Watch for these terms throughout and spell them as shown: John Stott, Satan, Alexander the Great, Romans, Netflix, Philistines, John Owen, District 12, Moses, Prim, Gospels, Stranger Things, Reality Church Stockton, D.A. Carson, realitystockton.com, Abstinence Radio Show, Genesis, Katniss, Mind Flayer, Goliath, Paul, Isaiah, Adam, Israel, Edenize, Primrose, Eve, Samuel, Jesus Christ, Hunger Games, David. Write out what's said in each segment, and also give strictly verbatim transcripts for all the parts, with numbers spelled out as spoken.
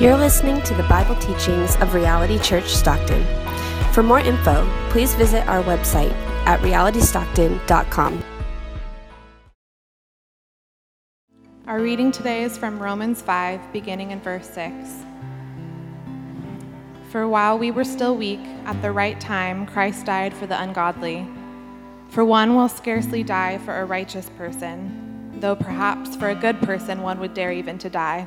You're listening to the Bible teachings of Reality Church Stockton. For more info, please visit our website at reality stockton dot com. Our reading today is from Romans five, beginning in verse six. For while we were still weak, at the right time, Christ died for the ungodly. For one will scarcely die for a righteous person, though perhaps for a good person one would dare even to die.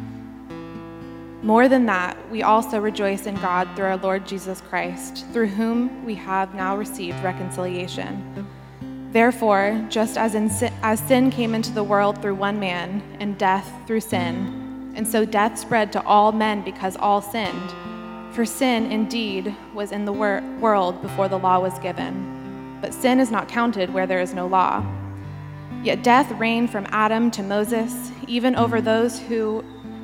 More than that, we also rejoice in God through our Lord Jesus Christ, through whom we have now received reconciliation. Therefore, just as in sin, as sin came into the world through one man, and death through sin, and so death spread to all men because all sinned. For sin, indeed, was in the wor- world before the law was given, but sin is not counted where there is no law. Yet death reigned from Adam to Moses, even over those who...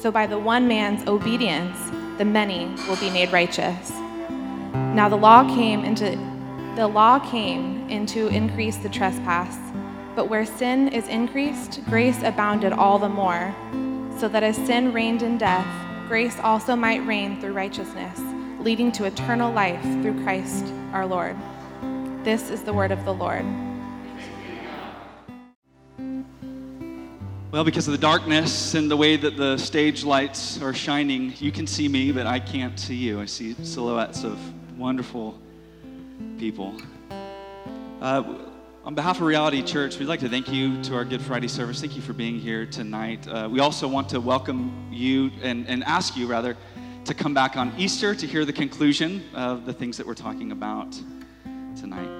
so by the one man's obedience the many will be made righteous. Now the law came into the law came in to increase the trespass, but where sin is increased, grace abounded all the more, so that as sin reigned in death, grace also might reign through righteousness, leading to eternal life through Christ our Lord. This is the word of the Lord. Well, because of the darkness and the way that the stage lights are shining, you can see me, but I can't see you. I see silhouettes of wonderful people. Uh, on behalf of Reality Church, we'd like to thank you to our Good Friday service. Thank you for being here tonight. Uh, we also want to welcome you and, and ask you, rather, to come back on Easter to hear the conclusion of the things that we're talking about tonight.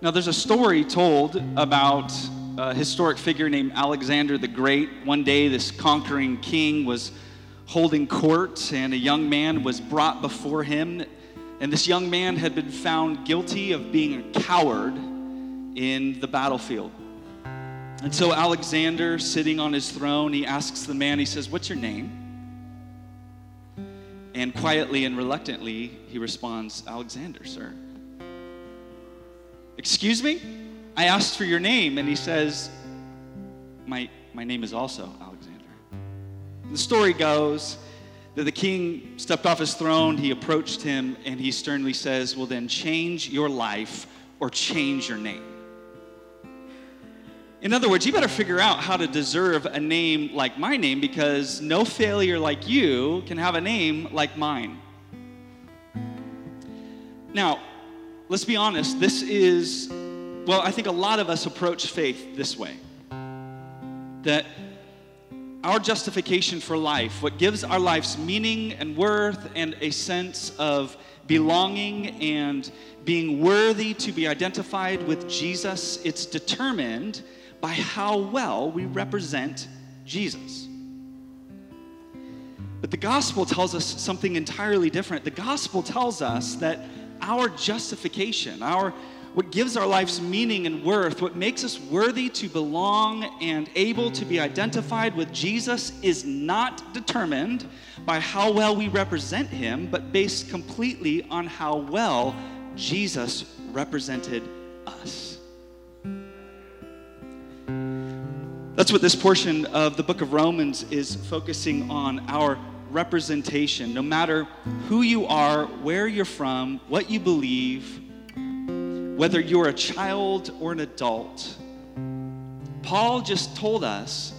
Now, there's a story told about a historic figure named Alexander the Great. One day, this conquering king was holding court, and a young man was brought before him. And this young man had been found guilty of being a coward in the battlefield. And so Alexander, sitting on his throne, he asks the man, he says, "What's your name?" And quietly and reluctantly, he responds, "Alexander, sir." "Excuse me? I asked for your name," and he says, my, my name is also Alexander." The story goes that the king stepped off his throne, he approached him, and he sternly says, "Well then, change your life or change your name." In other words, you better figure out how to deserve a name like my name, because no failure like you can have a name like mine. Now, let's be honest, this is... Well, I think a lot of us approach faith this way, that our justification for life, what gives our lives meaning and worth and a sense of belonging and being worthy to be identified with Jesus, it's determined by how well we represent Jesus. But the gospel tells us something entirely different. The gospel tells us that our justification, our what gives our lives meaning and worth, what makes us worthy to belong and able to be identified with Jesus, is not determined by how well we represent him, but based completely on how well Jesus represented us. That's what this portion of the book of Romans is focusing on, our representation. No matter who you are, where you're from, what you believe, whether you're a child or an adult, Paul just told us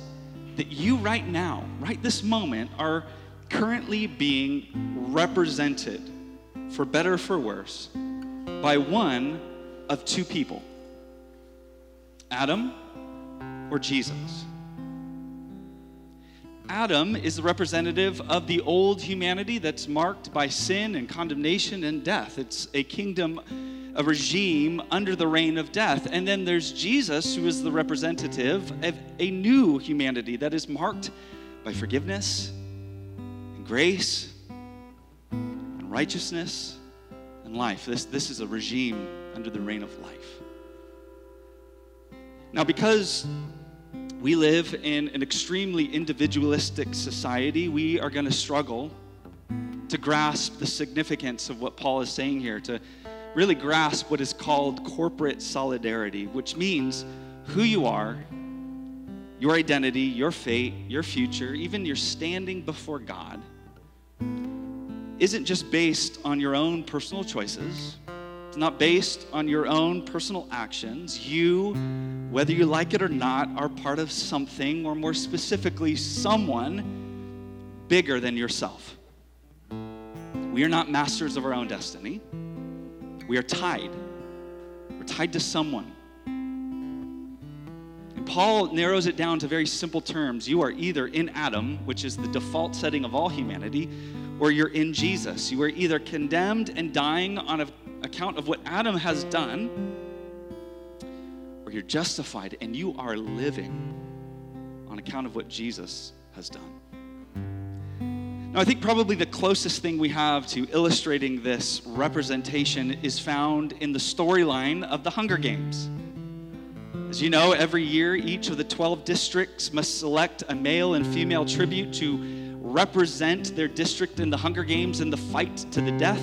that you right now, right this moment, are currently being represented, for better or for worse, by one of two people, Adam or Jesus. Adam is the representative of the old humanity that's marked by sin and condemnation and death. It's a kingdom, a regime under the reign of death. And then there's Jesus, who is the representative of a new humanity that is marked by forgiveness and grace and righteousness and life. This, this is a regime under the reign of life. Now, because we live in an extremely individualistic society, we are going to struggle to grasp the significance of what Paul is saying here, to really grasp what is called corporate solidarity, which means who you are, your identity, your fate, your future, even your standing before God, isn't just based on your own personal choices. It's not based on your own personal actions. You, whether you like it or not, are part of something, or more specifically, someone bigger than yourself. We are not masters of our own destiny. We are tied. We're tied to someone. And Paul narrows it down to very simple terms. You are either in Adam, which is the default setting of all humanity, or you're in Jesus. You are either condemned and dying on a account of what Adam has done, or you're justified and you are living on account of what Jesus has done. Now, I think probably the closest thing we have to illustrating this representation is found in the storyline of the Hunger Games. As you know, every year each of the twelve districts must select a male and female tribute to represent their district in the Hunger Games in the fight to the death.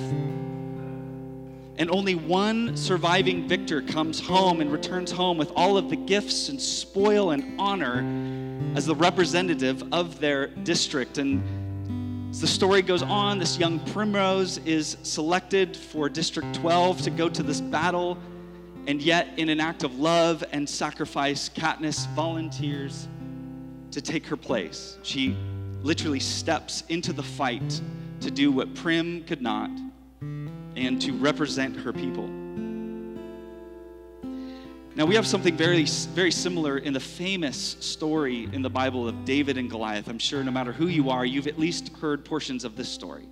And only one surviving victor comes home and returns home with all of the gifts and spoil and honor as the representative of their district. And as the story goes on, this young Primrose is selected for District twelve to go to this battle. And yet, in an act of love and sacrifice, Katniss volunteers to take her place. She literally steps into the fight to do what Prim could not, and to represent her people. Now, we have something very, very similar in the famous story in the Bible of David and Goliath. I'm sure no matter who you are, you've at least heard portions of this story.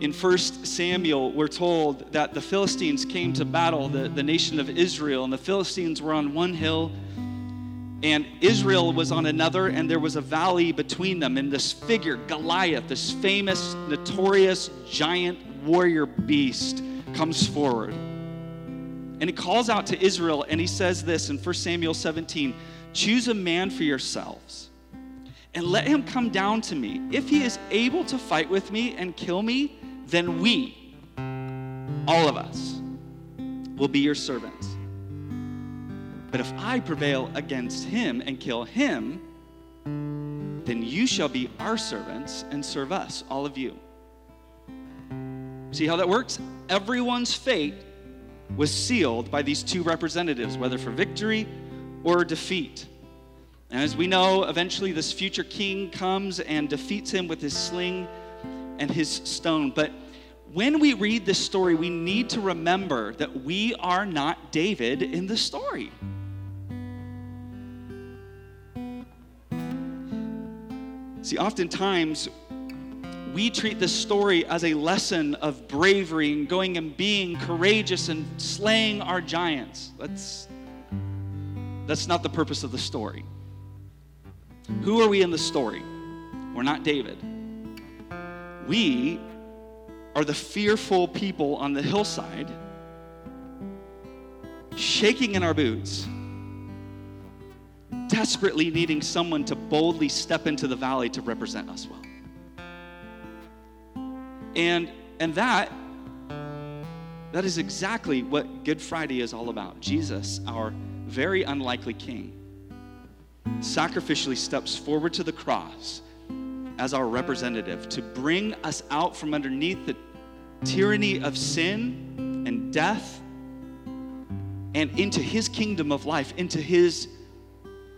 In First Samuel, we're told that the Philistines came to battle the, the nation of Israel, and the Philistines were on one hill, and Israel was on another, and there was a valley between them. And this figure, Goliath, this famous, notorious, giant warrior beast, comes forward. And he calls out to Israel, and he says this in First Samuel seventeen, "Choose a man for yourselves, and let him come down to me. If he is able to fight with me and kill me, then we, all of us, will be your servants. But if I prevail against him and kill him, then you shall be our servants and serve us, all of you." See how that works? Everyone's fate was sealed by these two representatives, whether for victory or defeat. And as we know, eventually this future king comes and defeats him with his sling and his stone. But when we read this story, we need to remember that we are not David in the story. See, oftentimes, we treat this story as a lesson of bravery and going and being courageous and slaying our giants. That's, that's not the purpose of the story. Who are we in the story? We're not David. We are the fearful people on the hillside, shaking in our boots, desperately needing someone to boldly step into the valley to represent us well. And and that That is exactly what Good Friday is all about. Jesus, our very unlikely King, sacrificially steps forward to the cross as our representative to bring us out from underneath the tyranny of sin and death and into his kingdom of life, into his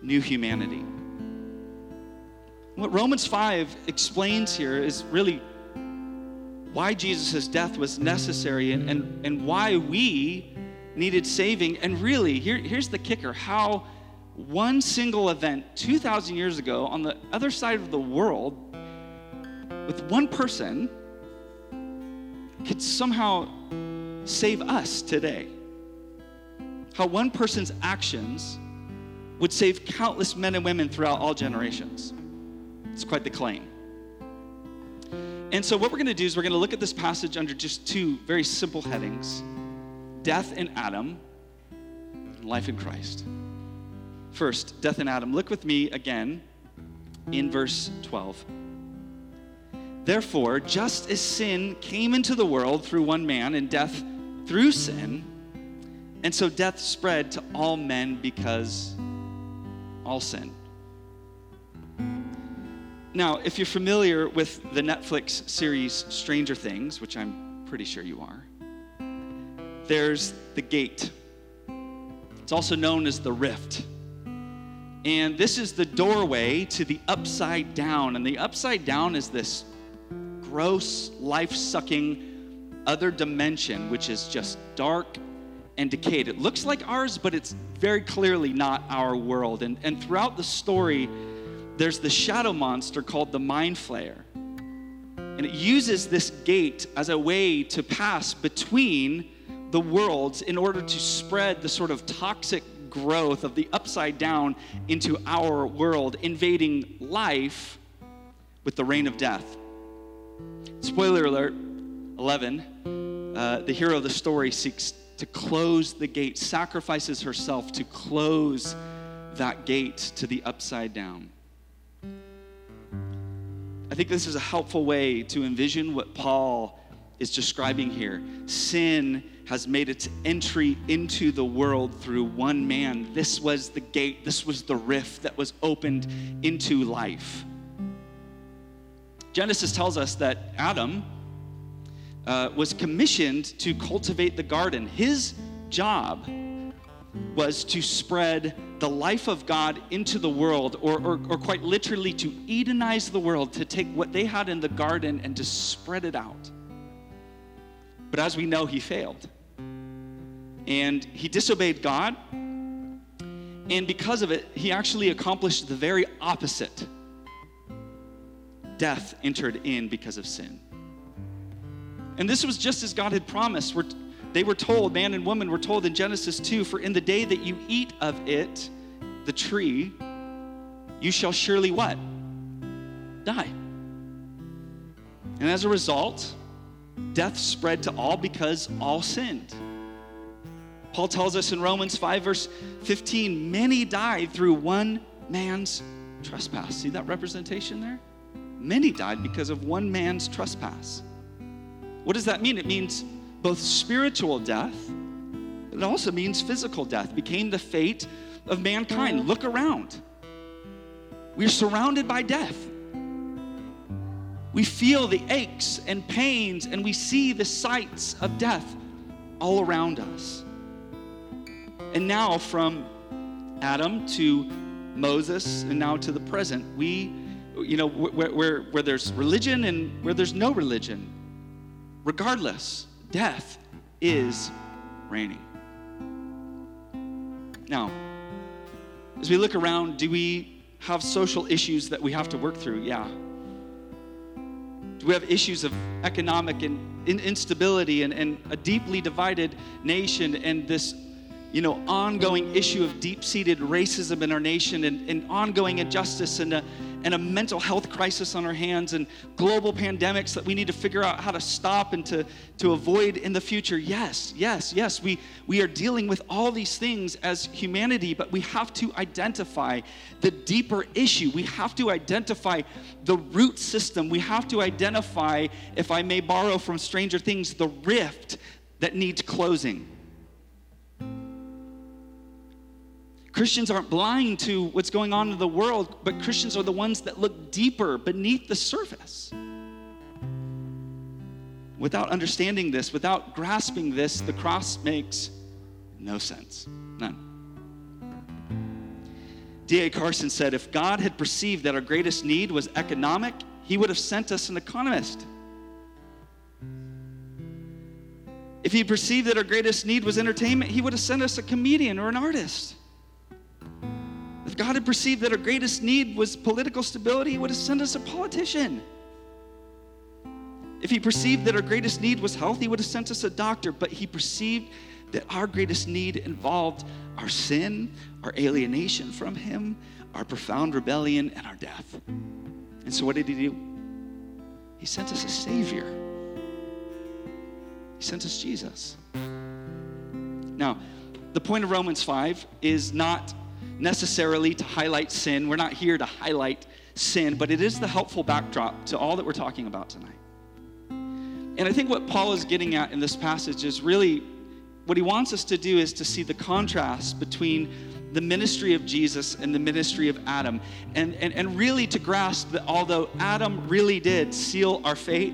new humanity. What Romans five explains here is really why Jesus' death was necessary and, and, and why we needed saving. And really, here, here's the kicker, how one single event two thousand years ago on the other side of the world with one person could somehow save us today. How one person's actions would save countless men and women throughout all generations. It's quite the claim. And so what we're going to do is we're going to look at this passage under just two very simple headings: death in Adam, and life in Christ. First, death in Adam. Look with me again in verse twelve. Therefore, just as sin came into the world through one man and death through sin, and so death spread to all men because all sin. Now, if you're familiar with the Netflix series Stranger Things, which I'm pretty sure you are, there's the gate. It's also known as the rift. And this is the doorway to the upside down. And the upside down is this gross, life-sucking other dimension, which is just dark and decayed. It looks like ours, but it's very clearly not our world. And, and throughout the story, there's the shadow monster called the Mind Flayer. And it uses this gate as a way to pass between the worlds in order to spread the sort of toxic growth of the upside down into our world, invading life with the reign of death. Spoiler alert, eleven, uh, the hero of the story seeks to close the gate, sacrifices herself to close that gate to the upside down. I think this is a helpful way to envision what Paul is describing here. Sin has made its entry into the world through one man. This was the gate. This was the rift that was opened into life. Genesis tells us that Adam uh, was commissioned to cultivate the garden. His job was to spread the life of God into the world, or, or, or quite literally to Edenize the world, to take what they had in the garden and to spread it out. But as we know, he failed. And he disobeyed God. And because of it, he actually accomplished the very opposite. Death entered in because of sin. And this was just as God had promised. We're They were told, man and woman were told in Genesis two, for in the day that you eat of it, the tree, you shall surely what? Die. And as a result, death spread to all because all sinned. Paul tells us in Romans five, verse fifteen, many died through one man's trespass. See that representation there? Many died because of one man's trespass. What does that mean? It means both spiritual death, but it also means physical death, became the fate of mankind. Look around. We're surrounded by death. We feel the aches and pains, and we see the sights of death all around us. And now from Adam to Moses, and now to the present, we, you know, where, where, where there's religion and where there's no religion, regardless, death is reigning. Now, as we look around, do we have social issues that we have to work through? Yeah. Do we have issues of economic and instability and, and a deeply divided nation and this, you know, ongoing issue of deep-seated racism in our nation and, and ongoing injustice and a, and a mental health crisis on our hands and global pandemics that we need to figure out how to stop and to, to avoid in the future? Yes, yes, yes. We, we are dealing with all these things as humanity, but we have to identify the deeper issue. We have to identify the root system. We have to identify, if I may borrow from Stranger Things, the rift that needs closing. Christians aren't blind to what's going on in the world, but Christians are the ones that look deeper beneath the surface. Without understanding this, without grasping this, the cross makes no sense. None. D A Carson said, if God had perceived that our greatest need was economic, he would have sent us an economist. If he perceived that our greatest need was entertainment, he would have sent us a comedian or an artist. If God had perceived that our greatest need was political stability, he would have sent us a politician. If he perceived that our greatest need was health, he would have sent us a doctor. But he perceived that our greatest need involved our sin, our alienation from him, our profound rebellion, and our death. And so what did he do? He sent us a savior. He sent us Jesus. Now, the point of Romans five is not necessarily to highlight sin. We're not here to highlight sin, but it is the helpful backdrop to all that we're talking about tonight. And I think what Paul is getting at in this passage is really what he wants us to do is to see the contrast between the ministry of Jesus and the ministry of Adam. And, and, and really to grasp that although Adam really did seal our fate,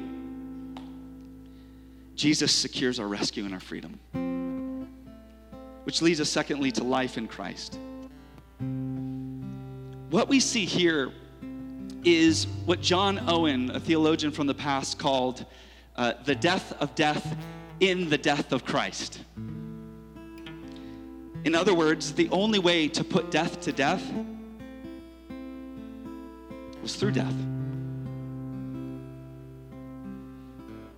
Jesus secures our rescue and our freedom. Which leads us, secondly, to life in Christ. What we see here is what John Owen, a theologian from the past, called uh, the death of death in the death of Christ. In other words, the only way to put death to death was through death.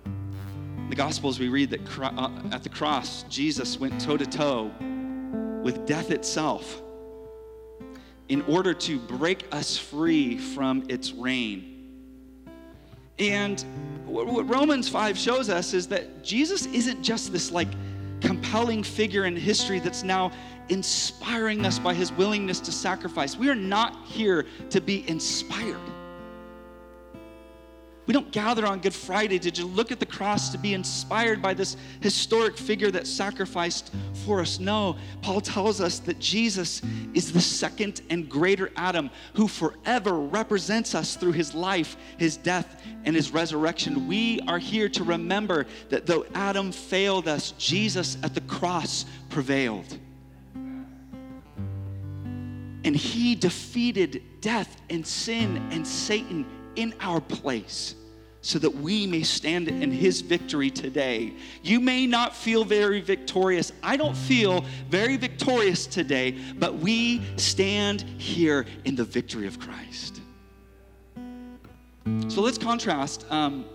In the Gospels, we read that cro- uh, at the cross, Jesus went toe-to-toe with death itself in order to break us free from its reign. And what Romans five shows us is that Jesus isn't just this like compelling figure in history that's now inspiring us by his willingness to sacrifice. We are not here to be inspired. We don't gather on Good Friday to just look at the cross to be inspired by this historic figure that sacrificed for us. No, Paul tells us that Jesus is the second and greater Adam who forever represents us through his life, his death, and his resurrection. We are here to remember that though Adam failed us, Jesus at the cross prevailed. And he defeated death and sin and Satan in our place so that we may stand in his victory today. You may not feel very victorious. I don't feel very victorious today, but we stand here in the victory of Christ. So let's contrast, um,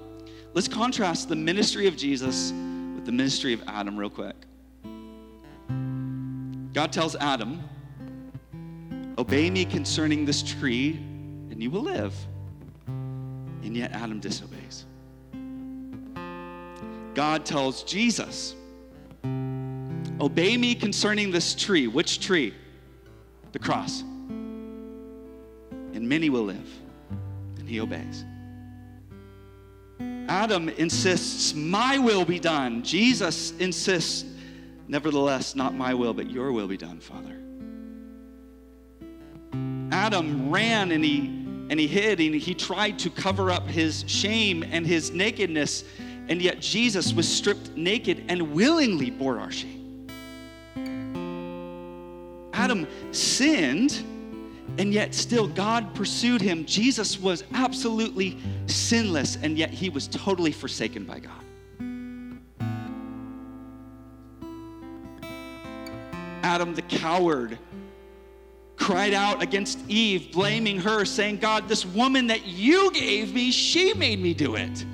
let's contrast the ministry of Jesus with the ministry of Adam real quick. God tells Adam, obey me concerning this tree and you will live. And yet Adam disobeys. God tells Jesus, obey me concerning this tree. Which tree? The cross. And many will live. And he obeys. Adam insists, my will be done. Jesus insists, nevertheless, not my will, but your will be done, Father. Adam ran and he And he hid, and he tried to cover up his shame and his nakedness, and yet Jesus was stripped naked and willingly bore our shame. Adam sinned, and yet still God pursued him. Jesus was absolutely sinless, and yet he was totally forsaken by God. Adam the coward cried out against Eve, blaming her, saying, God, this woman that you gave me, she made me do it.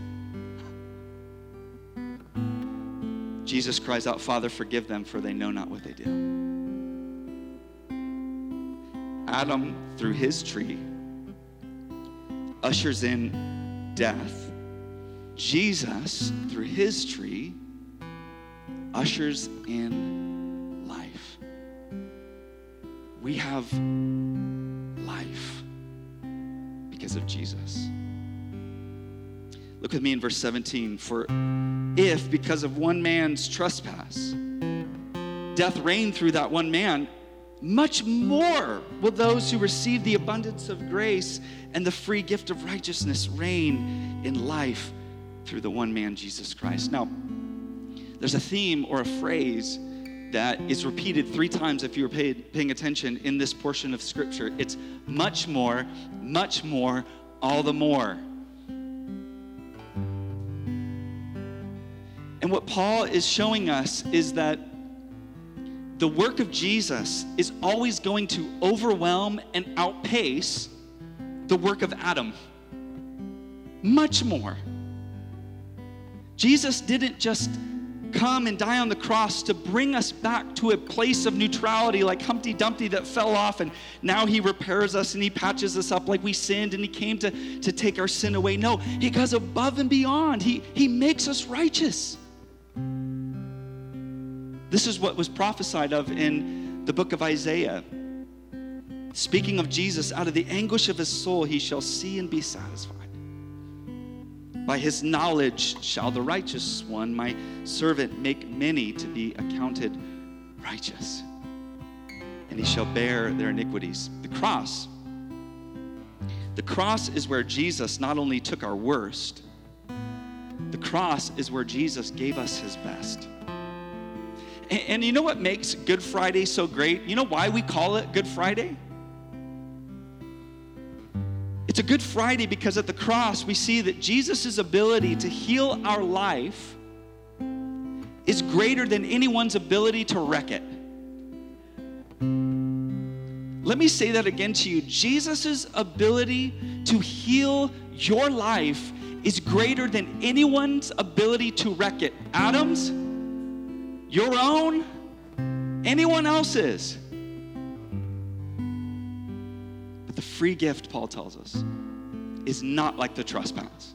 Jesus cries out, Father, forgive them, for they know not what they do. Adam, through his tree, ushers in death. Jesus, through his tree, ushers in life. We have life because of Jesus. Look with me in verse seventeen. For if, because of one man's trespass, death reigned through that one man, much more will those who receive the abundance of grace and the free gift of righteousness reign in life through the one man, Jesus Christ. Now, there's a theme or a phrase that is repeated three times if you were paid, paying attention in this portion of Scripture. It's much more, much more, all the more. And what Paul is showing us is that the work of Jesus is always going to overwhelm and outpace the work of Adam. Much more. Jesus didn't just come and die on the cross to bring us back to a place of neutrality like Humpty Dumpty that fell off, and now he repairs us and he patches us up like we sinned and he came to, to take our sin away. No, he goes above and beyond. He, he makes us righteous. This is what was prophesied of in the book of Isaiah. Speaking of Jesus, out of the anguish of his soul, he shall see and be satisfied. By his knowledge shall the righteous one, my servant, make many to be accounted righteous. And he shall bear their iniquities. The cross. The cross is where Jesus not only took our worst, the cross is where Jesus gave us his best. And, and you know what makes Good Friday so great? You know why we call it Good Friday? It's a Good Friday because at the cross we see that Jesus' ability to heal our life is greater than anyone's ability to wreck it. Let me say that again to you. Jesus' ability to heal your life is greater than anyone's ability to wreck it. Adam's, your own, anyone else's. The free gift, Paul tells us, is not like the trespass.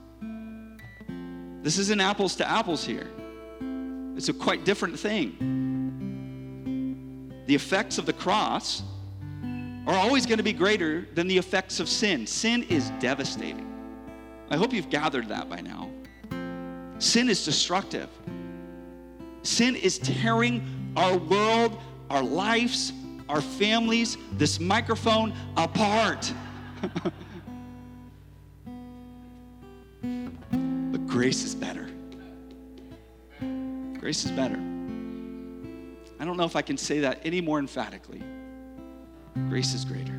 This isn't apples to apples here. It's a quite different thing. The effects of the cross are always going to be greater than the effects of sin. Sin is devastating. I hope you've gathered that by now. Sin is destructive. Sin is tearing our world, our lives, our families, this microphone apart. But grace is better. Grace is better. I don't know if I can say that any more emphatically. Grace is greater.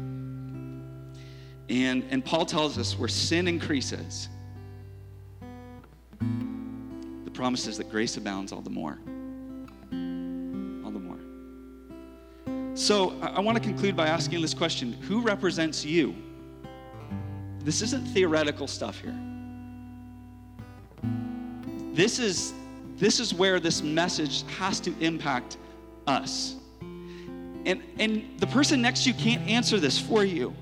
And, and Paul tells us where sin increases, the promise is that grace abounds all the more. So I want to conclude by asking this question. Who represents you? This isn't theoretical stuff here. This is, this is where this message has to impact us. And, and the person next to you can't answer this for you.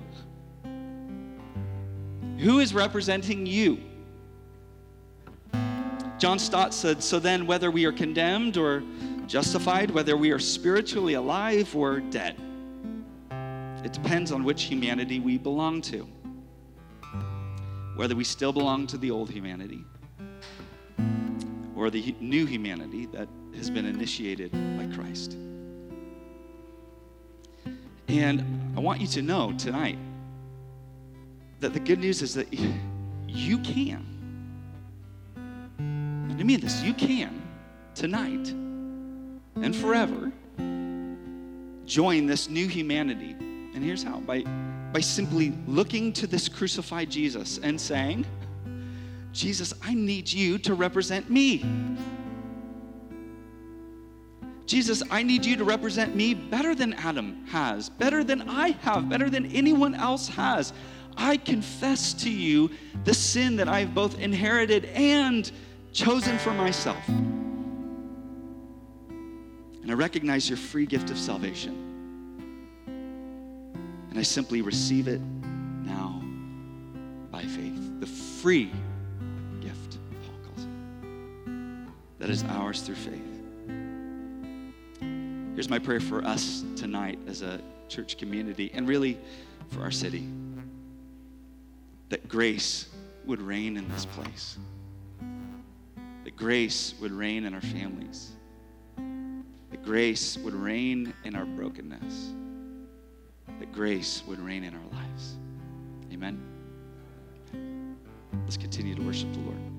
Who is representing you? John Stott said, so then whether we are condemned or justified, whether we are spiritually alive or dead, it depends on which humanity we belong to. Whether we still belong to the old humanity or the new humanity that has been initiated by Christ. And I want you to know tonight that the good news is that you can. And I mean this, you can tonight and forever join this new humanity. And here's how. By, by simply looking to this crucified Jesus and saying, Jesus, I need you to represent me. Jesus, I need you to represent me better than Adam has, better than I have, better than anyone else has. I confess to you the sin that I've both inherited and chosen for myself. And I recognize your free gift of salvation. And I simply receive it now by faith. The free gift, Paul calls it, that is ours through faith. Here's my prayer for us tonight as a church community, and really for our city, that grace would reign in this place. That grace would reign in our families, that grace would reign in our brokenness, that grace would reign in our lives. Amen. Let's continue to worship the Lord.